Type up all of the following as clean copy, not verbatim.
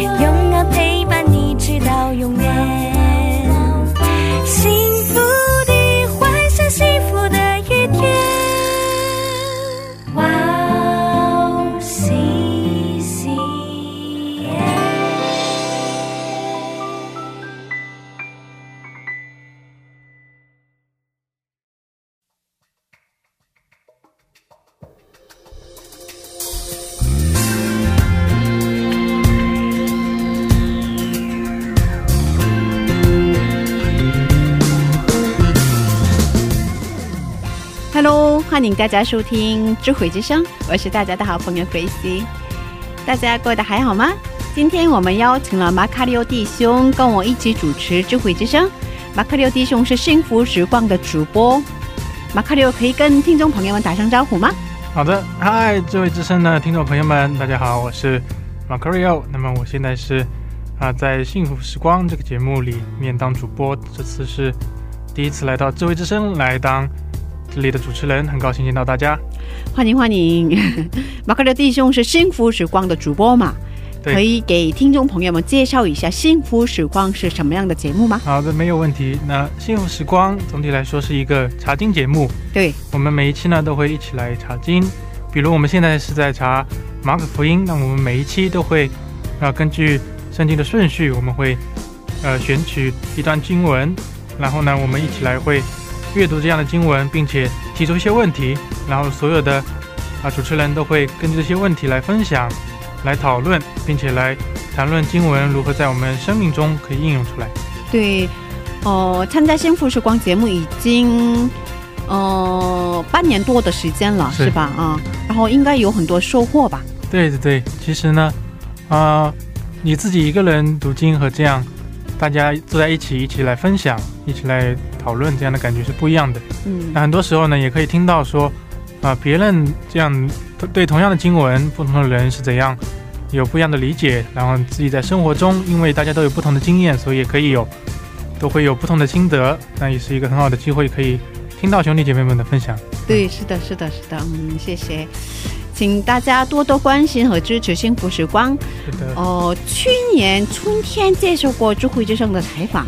永远陪伴你直到永远 欢迎大家收听智慧之声，我是大家的好朋友Gracie。大家过得还好吗？今天我们邀请了马卡里奥弟兄跟我一起主持智慧之声。马卡里奥弟兄是幸福时光的主播，马卡里奥可以跟听众朋友们打声招呼吗？好的，嗨，这位之声的听众朋友们，大家好，我是马卡里奥。 那么我现在是在幸福时光这个节目里面当主播，这次是第一次来到智慧之声来当 这里的主持人，很高兴见到大家。欢迎马克六弟兄是幸福时光的主播嘛，可以给听众朋友们介绍一下幸福时光是什么样的节目吗？好的，没有问题。那幸福时光总体来说是一个查经节目，对，我们每一期呢都会一起来查经，比如我们现在是在查马可福音，那我们每一期都会跟据圣经的顺序，我们会选取一段经文，然后呢我们一起来会 阅读这样的经文，并且提出一些问题，然后所有的主持人都会根据这些问题来分享，来讨论，并且来谈论经文如何在我们生命中可以应用出来。对，参加幸福时光节目已经半年多的时间了，是吧？然后应该有很多收获吧？对对对，其实呢你自己一个人读经和这样 大家坐在一起来分享，一起来讨论这样的感觉是不一样的。那很多时候呢也可以听到说别人这样对同样的经文不同的人是怎样有不一样的理解，然后自己在生活中因为大家都有不同的经验，所以也可以有都会有不同的心得，那也是一个很好的机会可以听到兄弟姐妹们的分享。对，是的是的是的，谢谢。 请大家多多关心和支持幸福时光。去年春天接受过智慧之声的采访，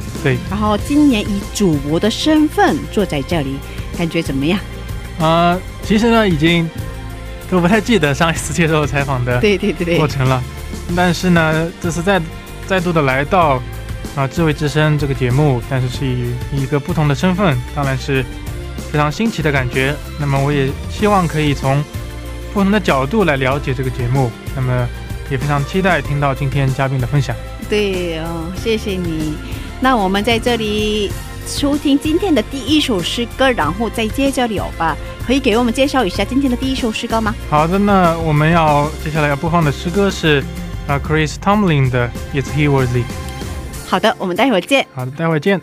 然后今年以主播的身份坐在这里，感觉怎么样？其实呢已经都不太记得上一次接受采访的过程了，但是呢这次再度的来到智慧之声这个节目，但是是以一个不同的身份，当然是非常新奇的感觉。那么我也希望可以从 不同的角度来了解这个节目，那么也非常期待听到今天嘉宾的分享。对哦，谢谢你。那我们在这里收听今天的第一首诗歌，然后再接着聊吧。可以给我们介绍一下今天的第一show诗歌吗？好的，那我们要接下来要播放的诗歌是 Chris Tomlin 的 Is He Worthy。 好的，我们待会儿见。 好的，待会儿见。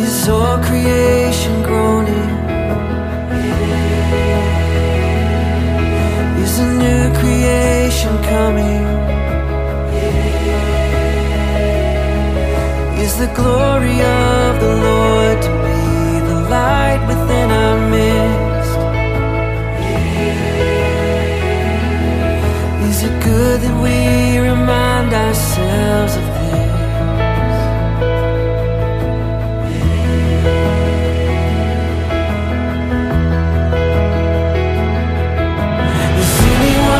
Is he worthy?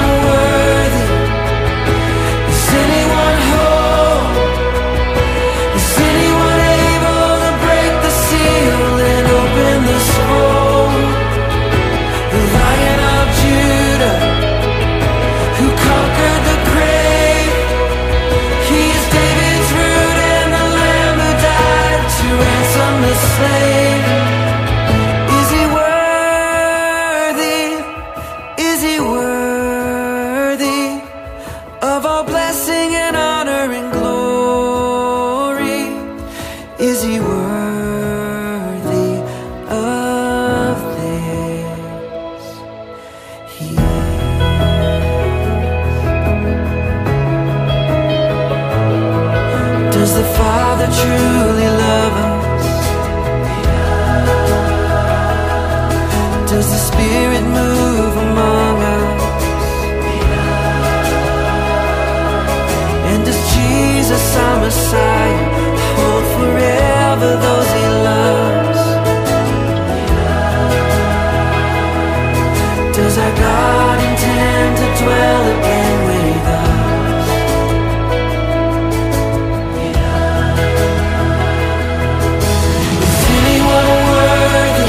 slave? Is he worthy? Is he worthy of all blessing and honor and glory? Is he worthy of this? He is. Does the Father truly love us? Does the Spirit move among us? And does Jesus, our Messiah, hold forever those he loves? Does our God intend to dwell again with us? Is anyone worthy?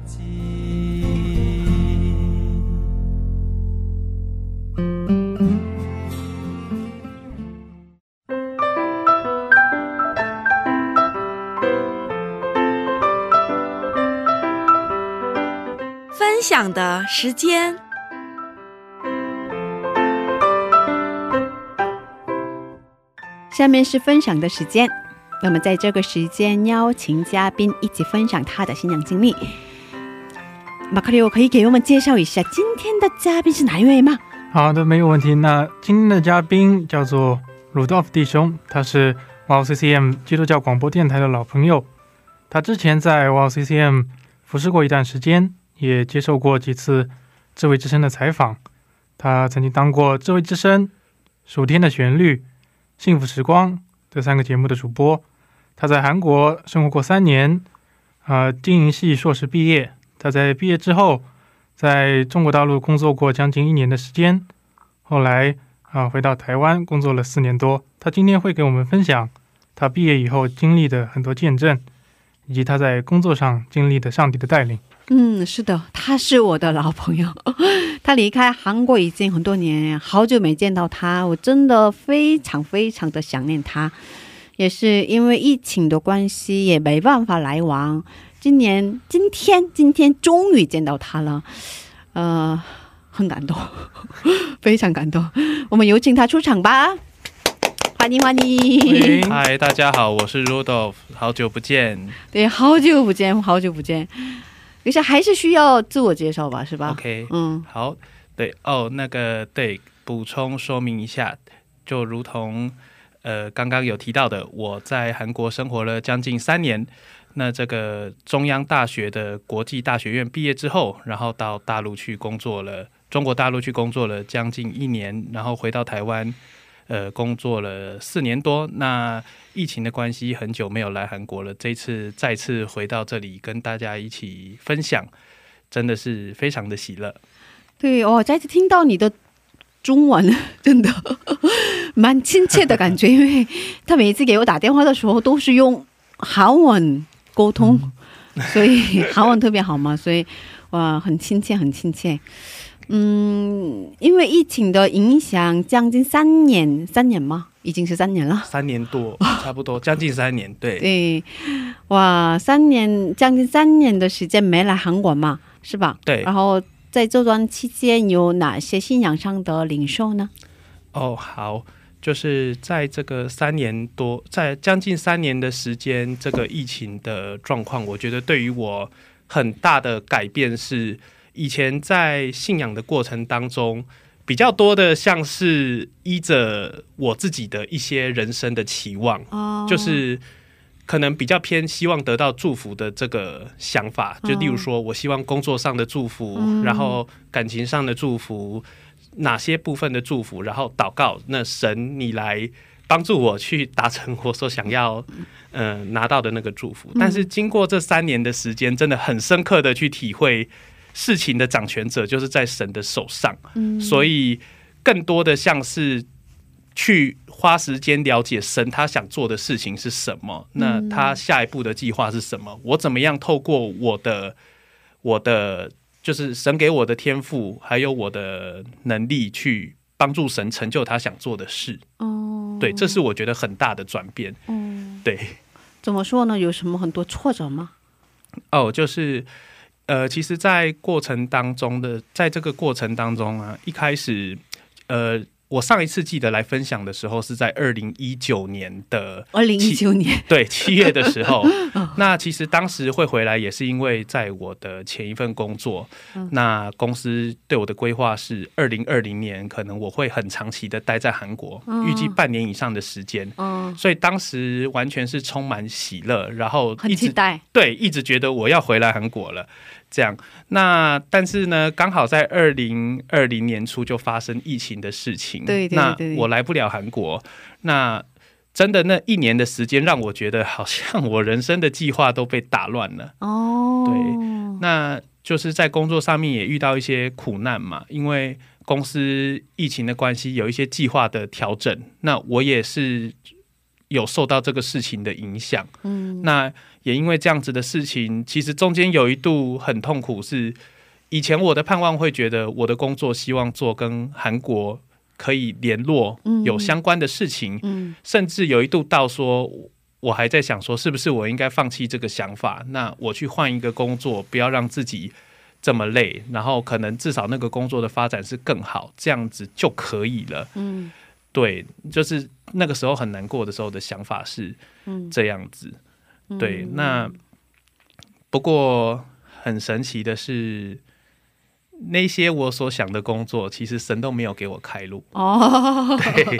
分享的时间，下面是分享的时间。那么在这个时间邀请嘉宾一起分享他的信仰经历。马克里欧，可以给我们介绍一下今天的嘉宾是哪一位吗？好的，没有问题。那今天的嘉宾叫做 Rudolf 弟兄，他是 WCCM 基督教广播电台的老朋友。他之前在 WCCM 服侍过一段时间，也接受过几次智慧之声的采访。他曾经当过智慧之声、暑天的旋律、幸福时光、这三个节目的主播，他在韩国生活过3年，经营系硕士毕业。他在毕业之后在中国大陆工作过将近1年的时间，后来回到台湾工作了4年多。他今天会给我们分享他毕业以后经历的很多见证，以及他在工作上经历的上帝的带领。是的，他是我的老朋友。他离开韩国已经很多年，好久没见到他，我真的非常非常的想念他。也是因为疫情的关系，也没办法来往。今天终于见到他了，很感动，非常感动。我们有请他出场吧，欢迎。嗨，大家好，我是 Rudolf， 好久不见。对，好久不见。可是还是需要自我介绍吧，是吧 ？OK， 好，对哦，对，补充说明一下，就如同刚刚有提到的，我在韩国生活了将近3年。那这个中央大学的国际大学院毕业之后，然后到中国大陆去工作了将近1年，然后回到台湾工作了4年多。那疫情的关系很久没有来韩国了，这次再次回到这里跟大家一起分享，真的是非常的喜乐。对哦，再次听到你的中文真的蛮亲切的感觉，因为他每次给我打电话的时候都是用韩文沟通，所以韩文特别好嘛，所以哇，很亲切。因为疫情的影响，将近三年吗？已经是3年了，3年多，差不多将近3年，对。对，哇，将近三年的时间没来韩国嘛，是吧？对。然后在这段期间有哪些信仰上的领受呢？哦，好，就是在这个3年多，在将近3年的时间，这个疫情的状况，我觉得对于我很大的改变是，以前在信仰的过程当中，比较多的像是依着我自己的一些人生的期望，就是可能比较偏希望得到祝福的这个想法，就例如说我希望工作上的祝福，然后感情上的祝福，哪些部分的祝福，然后祷告，那神你来帮助我去达成我所想要拿到的那个祝福。但是经过这3年的时间，真的很深刻的去体会事情的掌权者就是在神的手上，所以更多的像是去花时间了解神他想做的事情是什么，那他下一步的计划是什么，我怎么样透过我的就是神给我的天赋还有我的能力去帮助神成就他想做的事。对，这是我觉得很大的转变。对，怎么说呢？有什么很多挫折吗？就是其实在这个过程当中啊，一开始我上一次记得来分享的时候是在2019年对，7月的时候。那其实当时会回来也是因为在我的前一份工作，那公司对我的规划是2020年可能我会很长期的待在韩国，预计半年以上的时间，所以当时完全是充满喜乐，然后很期待，对，一直觉得我要回来韩国了这样。那但是呢，刚好在2020年初就发生疫情的事情，对，那我来不了韩国。那真的那1年的时间让我觉得好像我人生的计划都被打乱了。对，那就是在工作上面也遇到一些苦难嘛，因为公司疫情的关系有一些计划的调整，那我也是有受到这个事情的影响。那也因为这样子的事情，其实中间有一度很痛苦，是以前我的盼望会觉得我的工作希望做跟韩国可以联络有相关的事情，甚至有一度到说我还在想说是不是我应该放弃这个想法，那我去换一个工作，不要让自己这么累，然后可能至少那个工作的发展是更好，这样子就可以了。对，就是那个时候很难过的时候的想法是这样子。对，那不过很神奇的是，那些我所想的工作其实神都没有给我开路。对，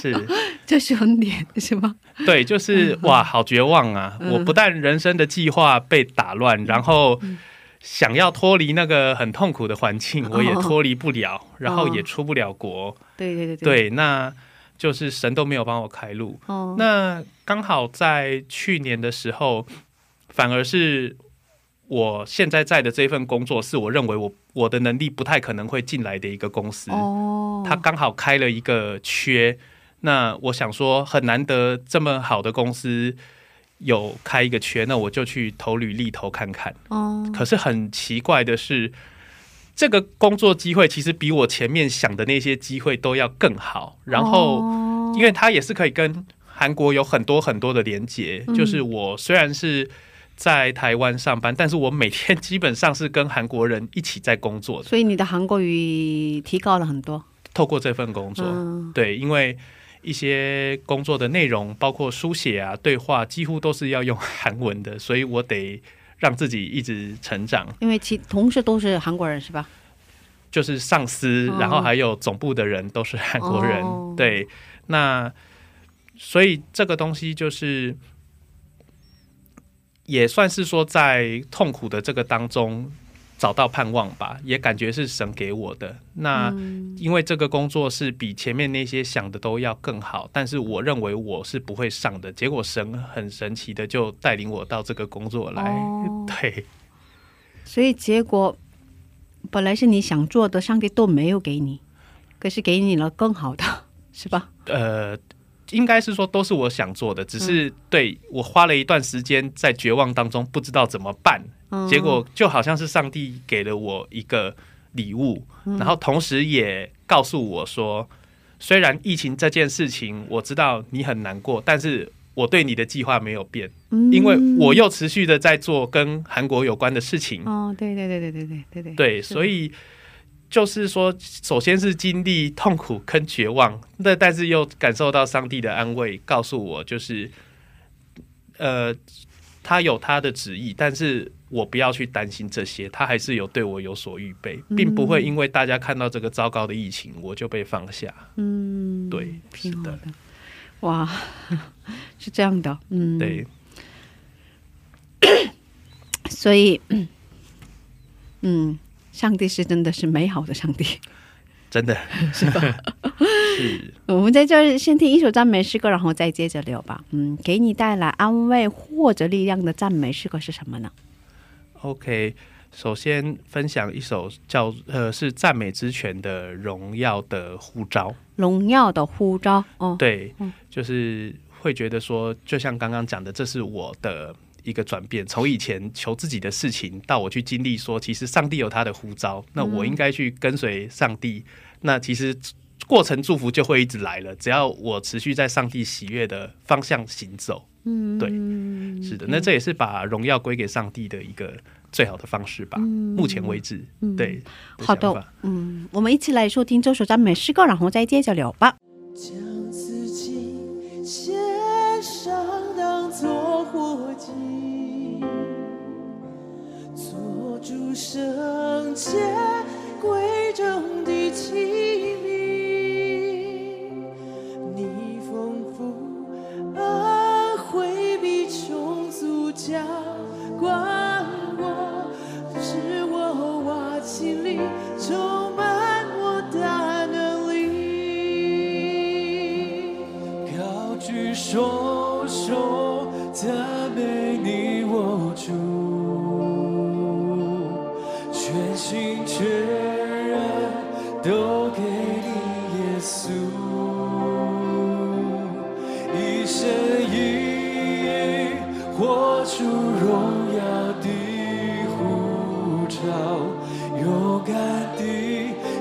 是这是很点是吗？对，就是哇，好绝望啊，我不但人生的计划被打乱，然后想要脱离那个很痛苦的环境，我也脱离不了，然后也出不了国。对，那就是神都没有帮我开路。哦，那刚好在去年的时候，反而是我现在在的这份工作是我认为我的能力不太可能会进来的一个公司。哦，他刚好开了一个缺，那我想说很难得这么好的公司有开一个缺，那我就去投履历投看看。哦，可是很奇怪的是，这个工作机会其实比我前面想的那些机会都要更好，然后因为它也是可以跟韩国有很多很多的连结，就是我虽然是在台湾上班，但是我每天基本上是跟韩国人一起在工作的，所以你的韩国语提高了很多，透过这份工作。对，因为一些工作的内容包括书写啊、对话几乎都是要用韩文的，所以我得让自己一直成长。因为其同事都是韩国人是吧？就是上司，然后还有总部的人都是韩国人。对，那所以这个东西就是也算是说在痛苦的这个当中找到盼望吧，也感觉是神给我的。那因为这个工作是比前面那些想的都要更好，但是我认为我是不会上的，结果神很神奇的就带领我到这个工作来。对，所以结果本来是你想做的，上帝都没有给你，可是给你了更好的是吧？应该是说都是我想做的，只是对我花了一段时间在绝望当中不知道怎么办，结果就好像是上帝给了我一个礼物，然后同时也告诉我说，虽然疫情这件事情我知道你很难过，但是我对你的计划没有变，因为我又持续的在做跟韩国有关的事情。对对对对对对对对对，所以就是说首先是经历痛苦跟绝望，但是又感受到上帝的安慰，告诉我就是他有他的旨意，但是我不要去担心这些，他还是有对我有所预备，并不会因为大家看到这个糟糕的疫情我就被放下。对，是的。哇，是这样的。对所以上帝是真的是美好的上帝，真的是吧？是。我们在这先听一首赞美诗歌，然后再接着聊吧。给你带来安慰或者力量的赞美诗歌是什么呢？ OK， 首先分享一首叫是赞美之泉的荣耀的呼召。荣耀的呼召。对，就是会觉得说就像刚刚讲的，这是我的一个转变，从以前求自己的事情到我去经历说其实上帝有他的呼召，那我应该去跟随上帝。那其实过程祝福就会一直来了，只要我持续在上帝喜悦的方向行走。对，是的。那这也是把荣耀归给上帝的一个最好的方式吧，目前为止。对，好的。我们一起来收听这首赞美诗歌，然后再接着聊吧。将自己献上当作活祭，做主圣洁贵重的器皿，你丰富恩惠比充足浇灌我，使我瓦器里充满我大能力，高举双手赞美你我主，全心全人都给你耶稣，一生一意活出荣耀的呼召，勇敢地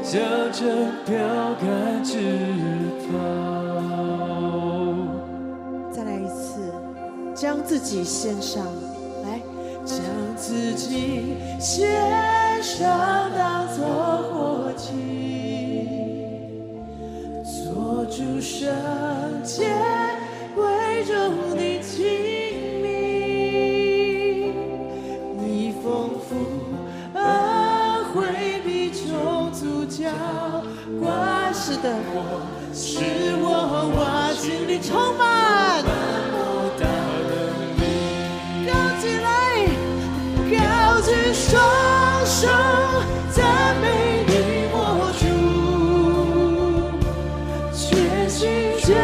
向着标杆直跑。再来一次，将自己献上，来，将自己献上当作活祭，做主圣洁贵重的器皿，你丰富恩惠比充足浇灌，是的，使我瓦器里充满。双手赞美你我主，全心全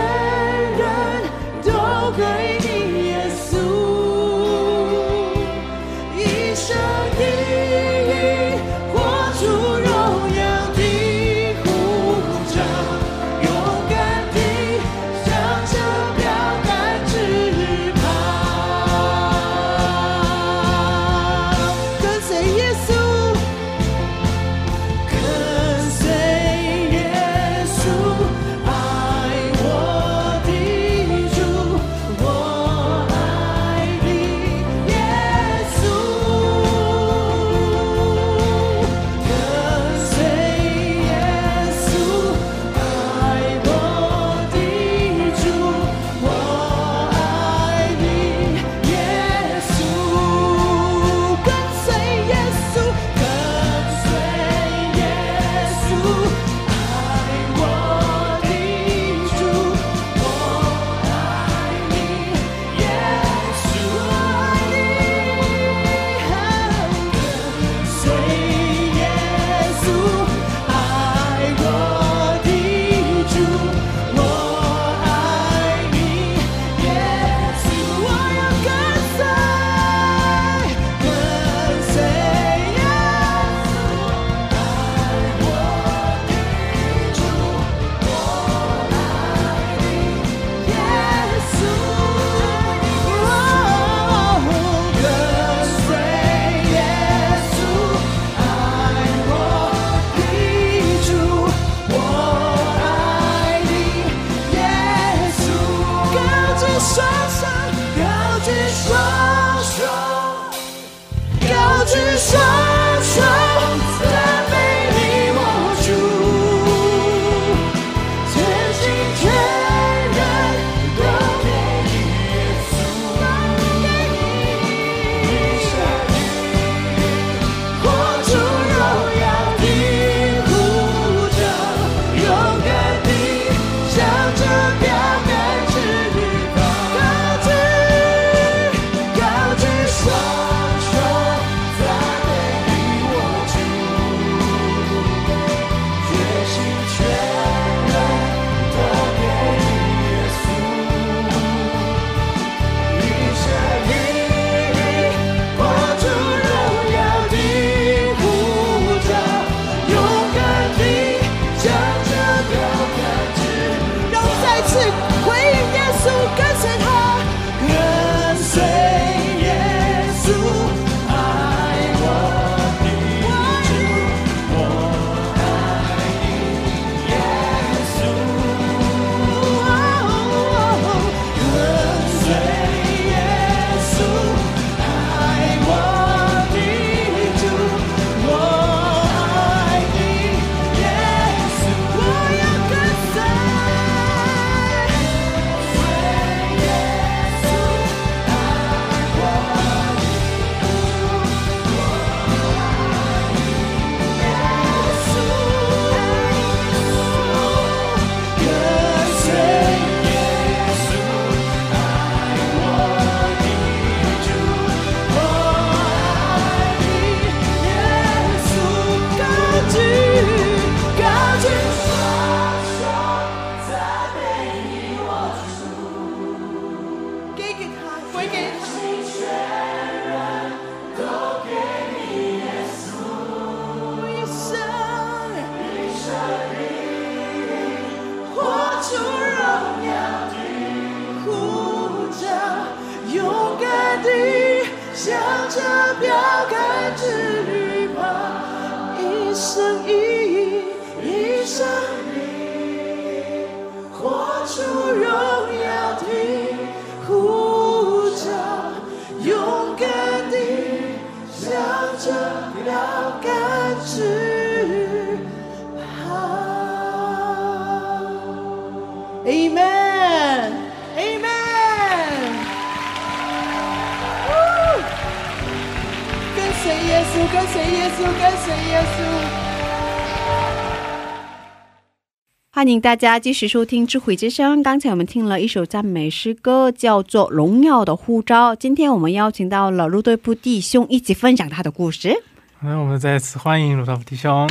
欢迎大家继续收听智慧之声。刚才我们听了一首赞美诗歌，叫做《荣耀的呼召》。今天我们邀请到了 Rudolf 弟兄一起分享他的故事。 我们再次欢迎 Rudolf 弟兄。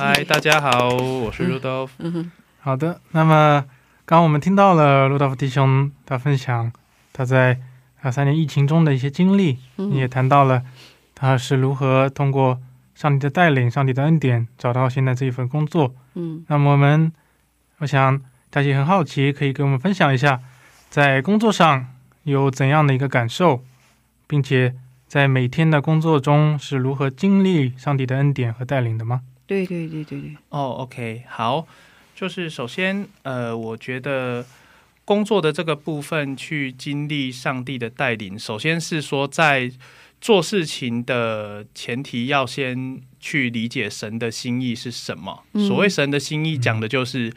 嗨，大家好，我是 Rudolf。 好的，那么刚我们听到了 Rudolf 弟兄他分享他在他3年疫情中的一些经历，也谈到了他是如何通过上帝的带领，上帝的恩典找到现在这一份工作。那么我们我想大家也很好奇，可以跟我们分享一下在工作上有怎样的一个感受，并且在每天的工作中是如何经历上帝的恩典和带领的吗？ 对对对对对，OK好。 就是首先我觉得工作的这个部分去经历上帝的带领，首先是说在做事情的前提要先去理解神的心意是什么，所谓神的心意讲的就是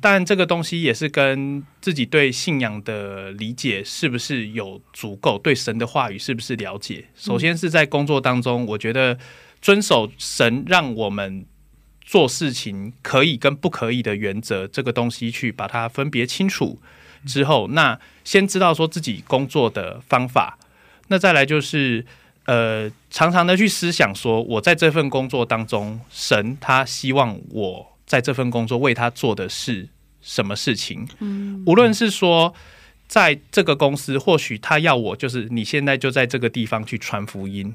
但这个东西也是跟自己对信仰的理解是不是有足够，对神的话语是不是了解。首先是在工作当中，我觉得 遵守神让我们做事情可以跟不可以的原则，这个东西去把它分别清楚之后，那先知道说自己工作的方法。那再来就是常常的去思想说我在这份工作当中神他希望我在这份工作为他做的是什么事情，无论是说 在这个公司或许他要我就是你现在就在这个地方去传福音，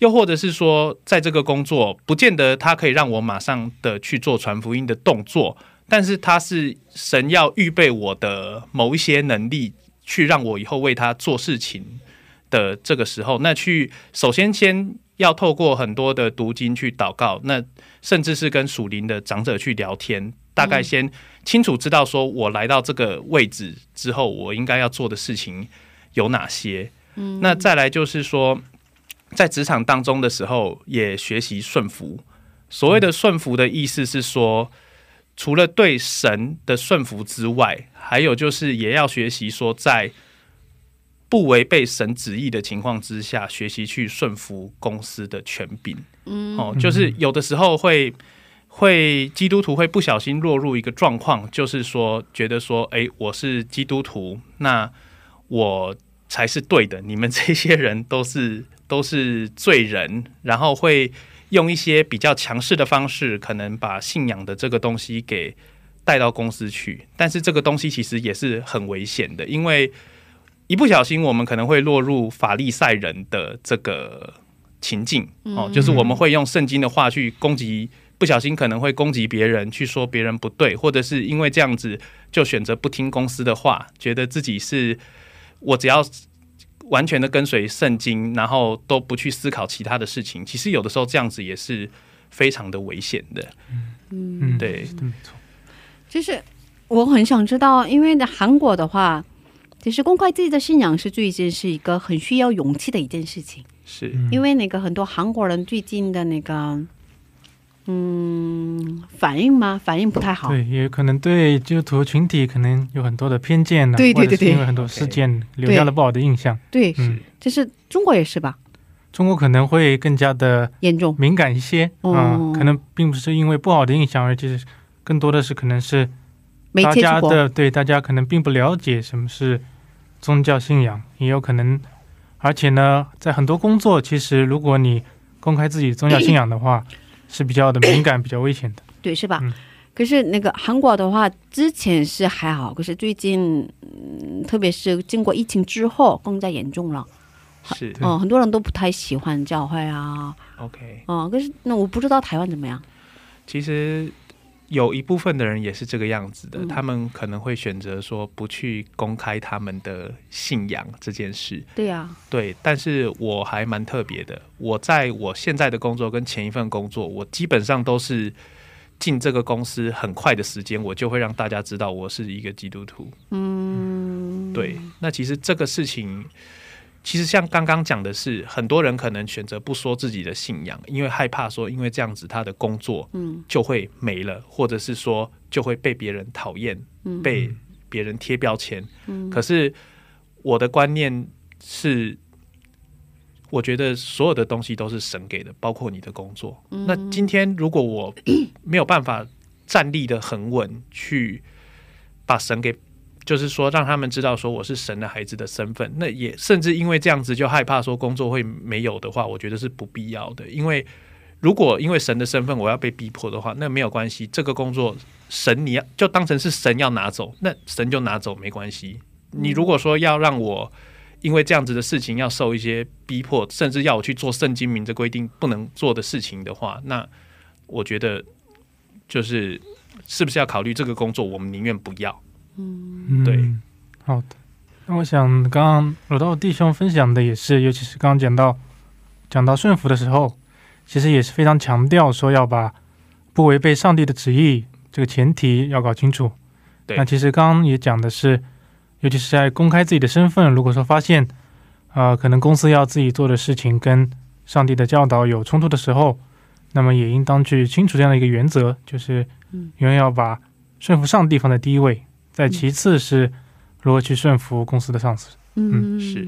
又或者是说在这个工作不见得他可以让我马上的去做传福音的动作，但是他是神要预备我的某一些能力去让我以后为他做事情的这个时候，那去首先先要透过很多的读经去祷告，那甚至是跟属灵的长者去聊天，大概先清楚知道说我来到这个位置之后我应该要做的事情有哪些。那再来就是说 在职场当中的时候也学习顺服，所谓的顺服的意思是说除了对神的顺服之外，还有就是也要学习说在不为被神旨意的情况之下学习去顺服公司的权柄。就是有的时候会基督徒会不小心落入一个状况，就是说觉得说我是基督徒，那我才是对的，你们这些人都是罪人，然后会用一些比较强势的方式可能把信仰的这个东西给带到公司去，但就是这个东西其实也是很危险的，因为一不小心我们可能会落入法利赛人的这个情境，就是我们会用圣经的话去攻击，不小心可能会攻击别人，去说别人不对，或者是因为这样子就选择不听公司的话，觉得自己是我只要 完全的跟随圣经，然后都不去思考其他的事情，其实有的时候这样子也是非常的危险的。对，对，没错。就是我很想知道，因为韩国的话，其实公开自己的信仰是最近是一个很需要勇气的一件事情，是因为那个很多韩国人最近的那个反应嘛，反应不太好，对，也可能对基督徒群体可能有很多的偏见，对对对对，反而是一个很多的事件留下了不好的印象。对，其实中国也是吧，中国可能会更加的严重敏感一些，可能并不是因为不好的影响而其实更多的是可能是大家的对大家可能并不了解什么是宗教信仰，也有可能而且呢在很多工作其实如果你公开自己宗教信仰的话 是比较的敏感比较危险的。对，是吧？可是那个韩国的话之前是还好，可是最近特别是经过疫情之后，公家严重了，很多人都不太喜欢教会啊，OK，可是那我不知道台湾怎么样。其实有一部分的人也是这个样子的，他们可能会选择说不去公开他们的信仰这件事。对啊，对，但是我还蛮特别的，我在我现在的工作跟前一份工作，我基本上都是 进这个公司很快的时间我就会让大家知道我是一个基督徒。对，那其实这个事情其实像刚刚讲的是很多人可能选择不说自己的信仰，因为害怕说因为这样子他的工作就会没了，或者是说就会被别人讨厌被别人贴标签。可是 我的观念是我觉得所有的东西都是神给的，包括你的工作。那今天如果我没有办法站立的很稳去把神给就是说让他们知道说我是神的孩子的身份，那也甚至因为这样子就害怕说工作会没有的话，我觉得是不必要的。因为如果因为神的身份我要被逼迫的话，那没有关系，这个工作神你要就当成是神要拿走，那神就拿走没关系。你如果说要让我因为这样子的事情要受一些逼迫，甚至要我去做圣经明着规定不能做的事情的话，那我觉得就是是不是要考虑这个工作我们宁愿不要。嗯，对。好的，那我想刚刚鲁道弟兄分享的也是，尤其是刚刚讲到顺服的时候，其实也是非常强调说要把不违背上帝的旨意这个前提要搞清楚。对，那其实刚刚也讲的是，尤其是在公开自己的身份，如果说发现可能公司要自己做的事情跟上帝的教导有冲突的时候，那么也应当去清楚这样的一个原则，就是永远要把顺服上帝放在第一位，再其次是如何去顺服公司的上司。嗯，是，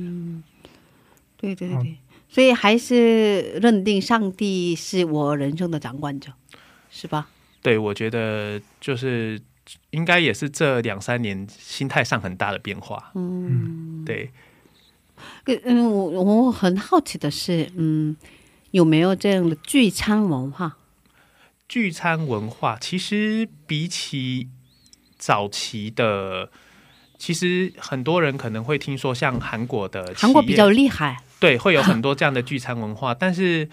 对对对，所以还是认定上帝是我人生的掌管者，是吧？对，我觉得就是应该也是这2-3年心态上很大的变化。嗯，对。我很好奇的是，有没有这样的聚餐文化？聚餐文化其实比起早期的，其实很多人可能会听说像韩国的企业，韩国比较厉害，对，会有很多这样的聚餐文化，但是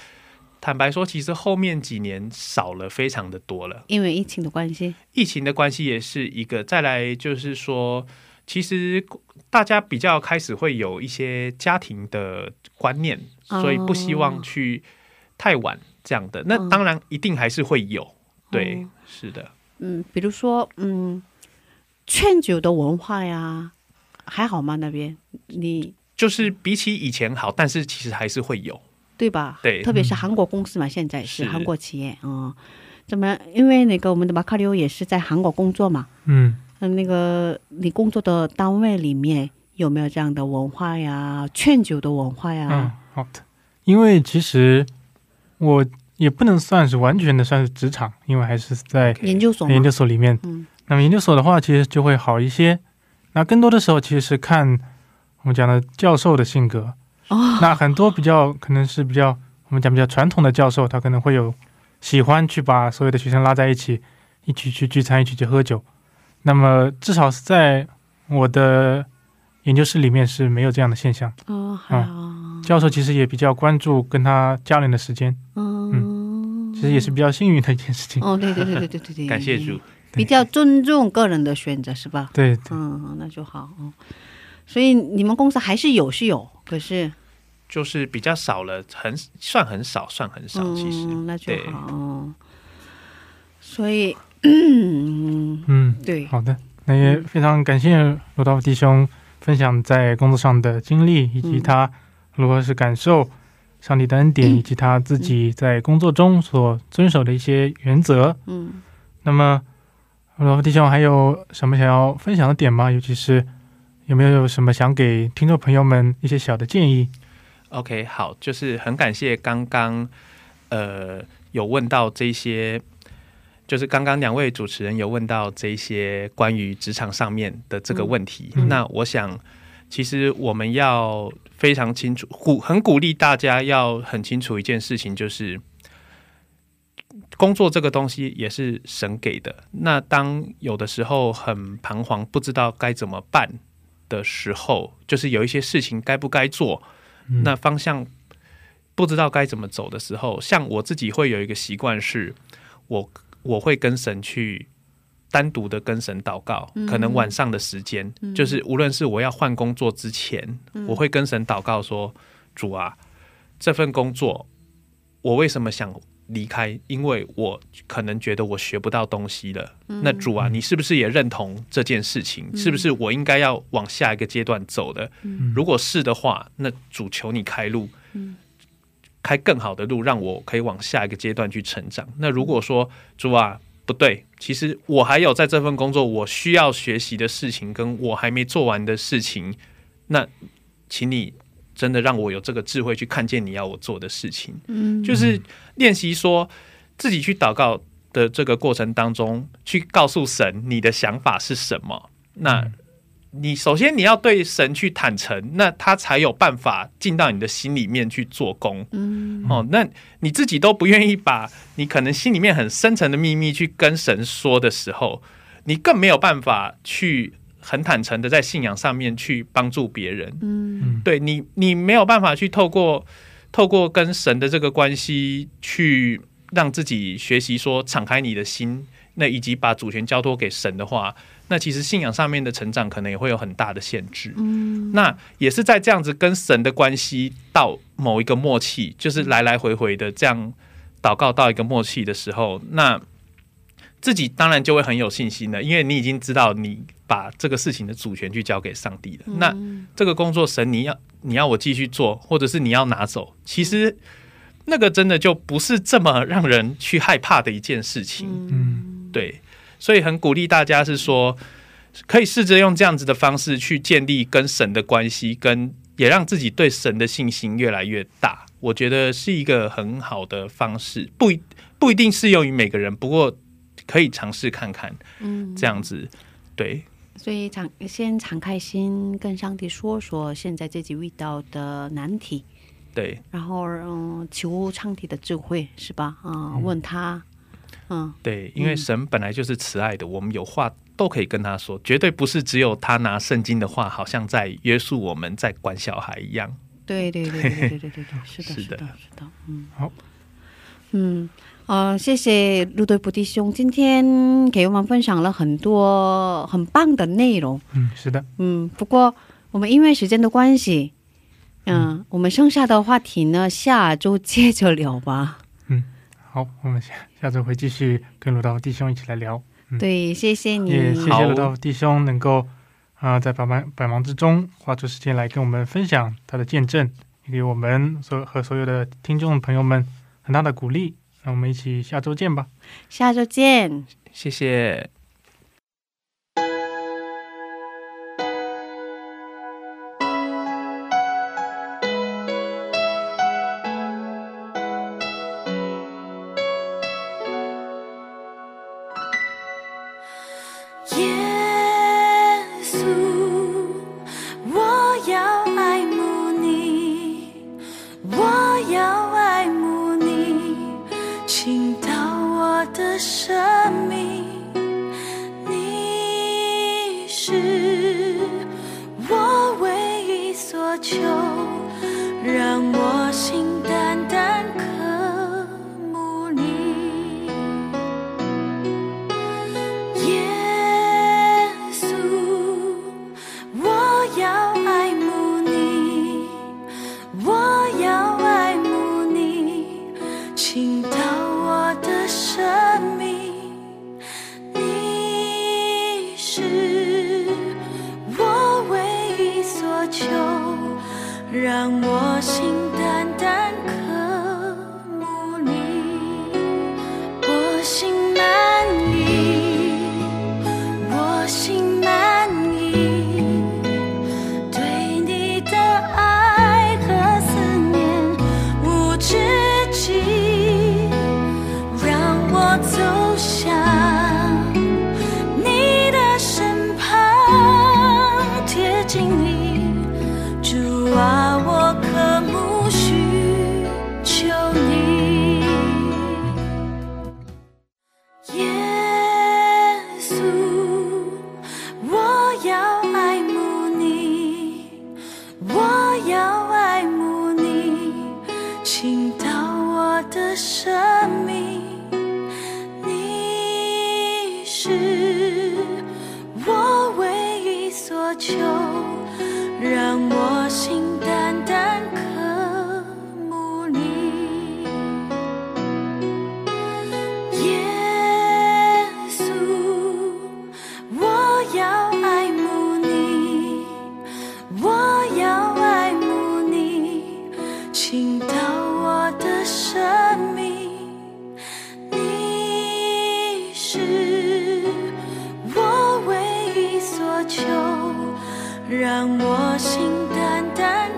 坦白说，其实后面几年少了非常的多了，因为疫情的关系。疫情的关系也是一个，再来就是说，其实大家比较开始会有一些家庭的观念，所以不希望去太晚这样的。那当然一定还是会有，对，是的。比如说，劝酒的文化呀，还好吗？那边你就是比起以前好，但是其实还是会有。对吧？对，特别是韩国公司嘛，现在是韩国企业怎么样？因为那个我们的马卡流也是在韩国工作嘛。那个你工作的单位里面有没有这样的文化呀？劝酒的文化呀？好的。因为其实我也不能算是完全的算是职场，因为还是在研究所里面。那么研究所的话，其实就会好一些。那更多的时候，其实是看我们讲的教授的性格。那很多比较可能是比较我们讲比较传统的教授，他可能会有喜欢去把所有的学生拉在一起去聚餐，一起去喝酒。那么至少是在我的研究室里面是没有这样的现象。教授其实也比较关注跟他家人的时间。其实也是比较幸运的一件事情。对对对对对对，感谢主，比较尊重个人的选择，是吧？对对，那就好。所以你们公司还是有，可是就是比较少了，算很少，其实。那就好。所以，对，好的，那也非常感谢罗道夫弟兄分享在工作上的经历，以及他如何是感受上帝的恩典，以及他自己在工作中所遵守的一些原则。那么罗道夫弟兄还有什么想要分享的点吗？尤其是有没有什么想给听众朋友们一些小的建议？OK， 好，就是很感谢刚刚有问到这些，就是刚刚两位主持人有问到这些关于职场上面的这个问题。那我想其实我们要非常清楚，很鼓励大家要很清楚一件事情，就是工作这个东西也是神给的。那当有的时候很彷徨，不知道该怎么办的时候，就是有一些事情该不该做，那方向不知道该怎么走的时候，像我自己会有一个习惯是，我会跟神去单独的跟神祷告，可能晚上的时间，就是无论是我要换工作之前，我会跟神祷告说，主啊，这份工作我为什么想离开？因为我可能觉得我学不到东西了。那主啊，你是不是也认同这件事情？是不是我应该要往下一个阶段走的？如果是的话，那主求你开路，开更好的路，让我可以往下一个阶段去成长。那如果说主啊，不对，其实我还有在这份工作我需要学习的事情，跟我还没做完的事情，那请你真的让我有这个智慧去看见你要我做的事情。就是练习说自己去祷告的这个过程当中，去告诉神你的想法是什么。那你首先你要对神去坦诚，那他才有办法进到你的心里面去做工。那你自己都不愿意把你可能心里面很深层的秘密去跟神说的时候，你更没有办法去很坦诚的在信仰上面去帮助别人。嗯，对，你没有办法去透过跟神的这个关系去让自己学习说敞开你的心，那以及把主权交托给神的话，那其实信仰上面的成长可能也会有很大的限制。嗯，那也是在这样子跟神的关系到某一个默契，就是来来回回的这样祷告到一个默契的时候，那自己当然就会很有信心了，因为你已经知道你把这个事情的主权去交给上帝了。嗯，那这个工作神你要我继续做，或者是你要拿走，其实那个真的就不是这么让人去害怕的一件事情。嗯，对，所以很鼓励大家是说可以试着用这样子的方式去建立跟神的关系，跟也让自己对神的信心越来越大，我觉得是一个很好的方式，不一定适用于每个人，不过可以尝试看看。嗯，这样子，对，所以先敞开心跟上帝说现在自己遇到的难题，对，然后求上帝的智慧，是吧？问他。嗯，对，因为神本来就是慈爱的，我们有话都可以跟他说，绝对不是只有他拿圣经的话好像在约束我们，在管小孩一样。对对对对对对对对，是的是的是的。嗯，好，嗯，谢谢陆队菩提兄今天给我们分享了很多很棒的内容。嗯，是的。嗯，不过我们因为时间的关系，嗯，我们剩下的话题呢下周接着聊吧。嗯，好，我们下周会继续跟鲁道弟兄一起来聊。嗯，对，谢谢你，也谢谢鲁道弟兄能够在百忙之中花出时间来跟我们分享他的见证，也给我们和所有的听众朋友们很大的鼓励。那我们一起下周见吧。下周见，谢谢。让我心淡淡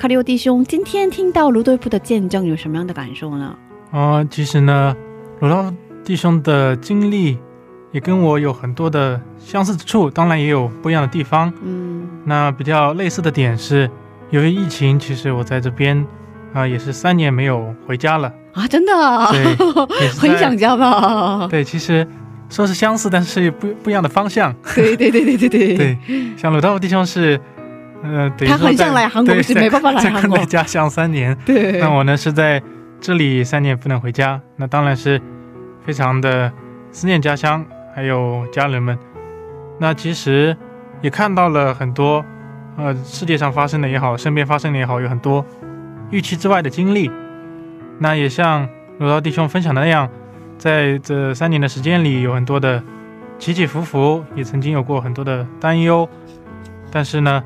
卡利欧弟兄，今天听到卢多夫的见证有什么样的感受呢？其实呢，卢多夫弟兄的经历也跟我有很多的相似之处，当然也有不一样的地方。那比较类似的点是，由于疫情，其实我在这边也是3年没有回家了。真的？对，很想家吧？对，其实说是相似，但是不一样的方向。对。对，像鲁道夫弟兄是，他很想来韩国，是没办法来韩国。在家乡3年，对。那我呢是在这里3年不能回家，那当然是非常的思念家乡，还有家人们。那其实也看到了很多，世界上发生的也好，身边发生的也好，有很多预期之外的经历。那也像鲁道夫弟兄分享的那样，在这3年的时间里有很多的起起伏伏，也曾经有过很多的担忧，但是呢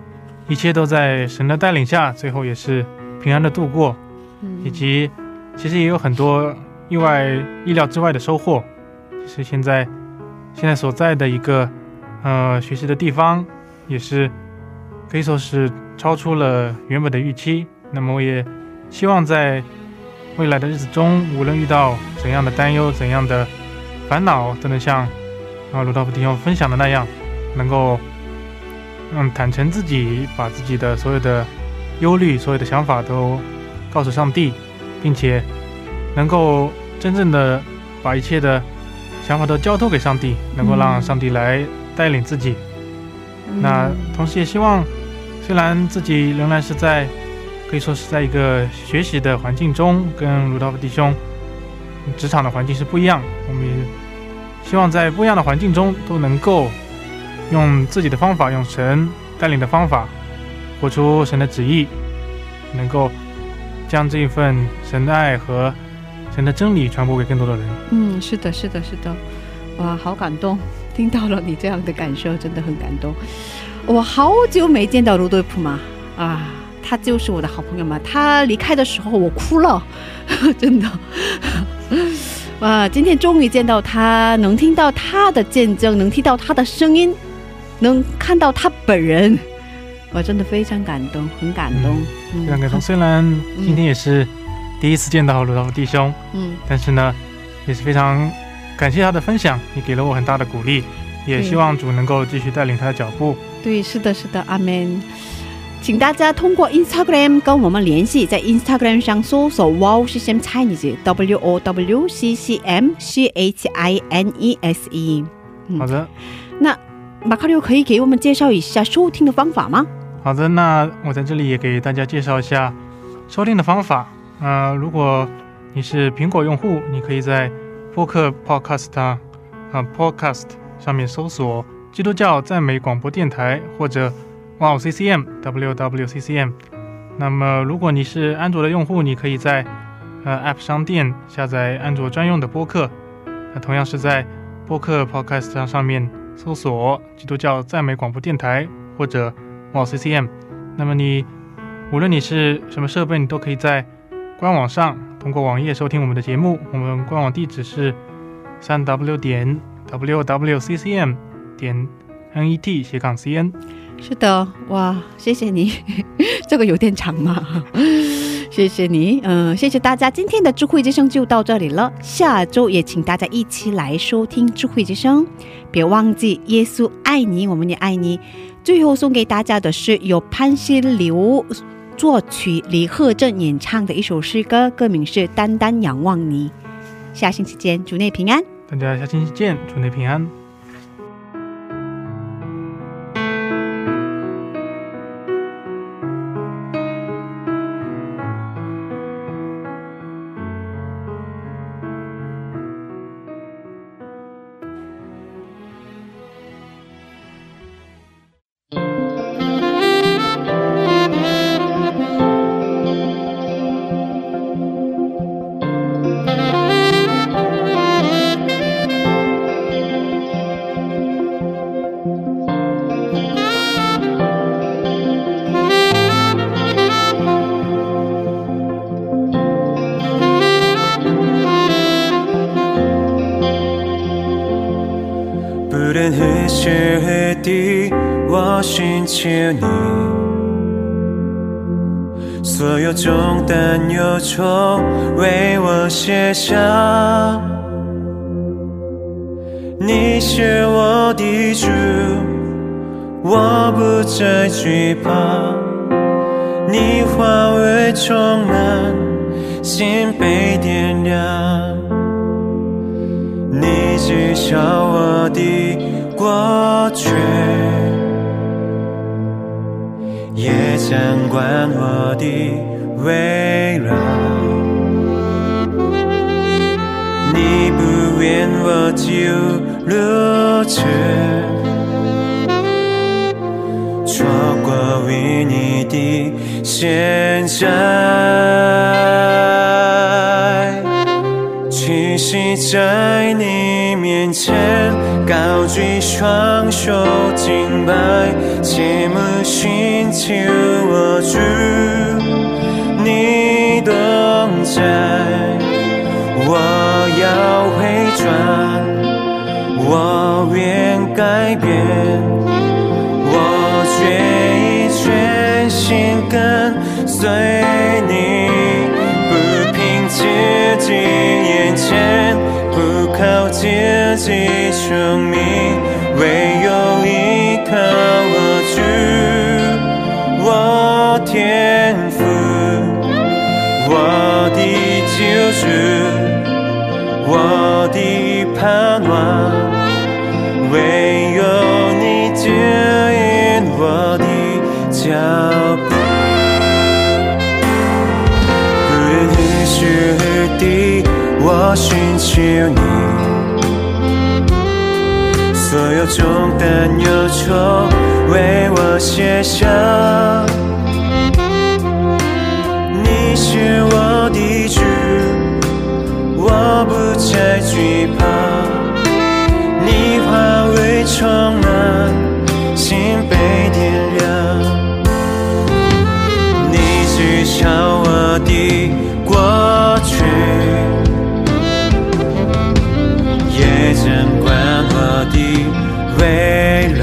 一切都在神的带领下，最后也是平安的度过，以及其实也有很多意料之外的收获。是现在所在的一个学习的地方，也是可以说是超出了原本的预期。那么我也希望在未来的日子中，无论遇到怎样的担忧、怎样的烦恼，都能像鲁道夫弟兄分享的那样，能够坦诚自己，把自己的所有的忧虑、所有的想法都告诉上帝，并且能够真正的把一切的想法都交托给上帝，能够让上帝来带领自己。那同时也希望，虽然自己仍然是可以说是在一个学习的环境中，跟鲁道夫弟兄职场的环境是不一样，我们也希望在不一样的环境中都能够用自己的方法，用神带领的方法活出神的旨意，能够将这一份神的爱和神的真理传播给更多的人。是的。哇，好感动，听到了你这样的感受，真的很感动。我好久没见到鲁多夫嘛，他就是我的好朋友嘛，他离开的时候我哭了，真的。今天终于见到他，能听到他的见证，能听到他的声音，能看到他本人，我真的非常感动，很感动。虽然今天也是第一次见到鲁道夫弟兄，但是呢也是非常感谢他的分享，也给了我很大的鼓励，也希望主能够继续带领他的脚步。对，是的，阿们。请大家通过 Instagram 跟我们联系，在 Instagram 上搜索 WCCM Chinese WOWCCM CHINESE。 好的，那马卡六可以给我们介绍一下收听的方法吗？好的，那我在这里也给大家介绍一下收听的方法。如果你是苹果用户，你可以在播客 Podcast 上面搜索基督教赞美广播电台，或者WCCM。 那么如果你是安卓的用户，你可以在App 商店下载安卓专用的播客，同样是在播客 Podcast 上面搜索基督教赞美广播电台或者 WCCM。 那么无论你是什么设备，你都可以在官网上通过网页收听我们的节目。我们官网地址是 www.wccm.net/cn。是的。哇，谢谢你。这个有点长嘛。谢谢你，谢谢大家。今天的智慧之声就到这里了，下周也请大家一起来收听智慧之声。别忘记耶稣爱你，我们也爱你。最后送给大家的是由潘心流作曲，李赫正演唱的一首诗歌，歌名是《单单仰望你》。下星期见，主内平安。大家下星期见，主内平安。所有重担忧愁为我卸下，你是我的主，我不再惧怕，你话语充满，心被点燃，你指教我的果决，也掌管我的未来，你不愿我就如此错过与你的现在，栖息在你面前，高举双手敬拜，切慕寻求我主你同在，我要回转，我愿改变，我决意全心跟随你，不凭自己眼前，不靠自己生命，唯有依靠我主我天父，我的救主，我的盼望，唯有你指引我的脚步，不论何时何地我寻求你，所有重担忧愁为我卸下，你是我的主，我不再惧怕，你话语充满，心被点燃，你指教我的果决，掌管我的未来，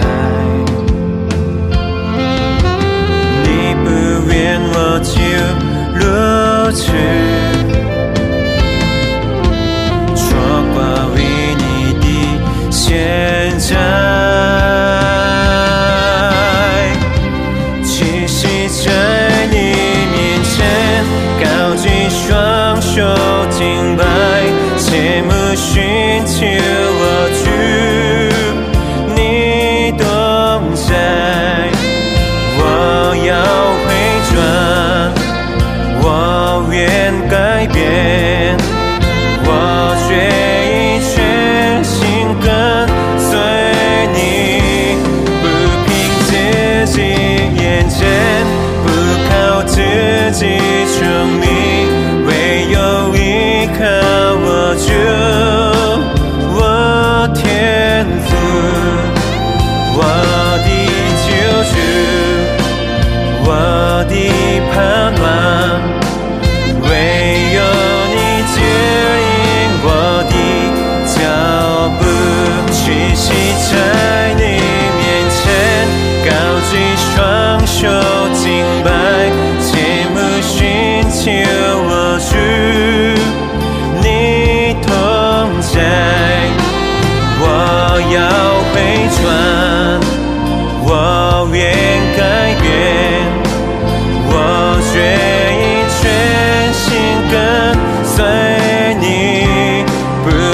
你不愿我就如此错过为你的现在，栖息在你面前，高举双手敬拜，切慕寻求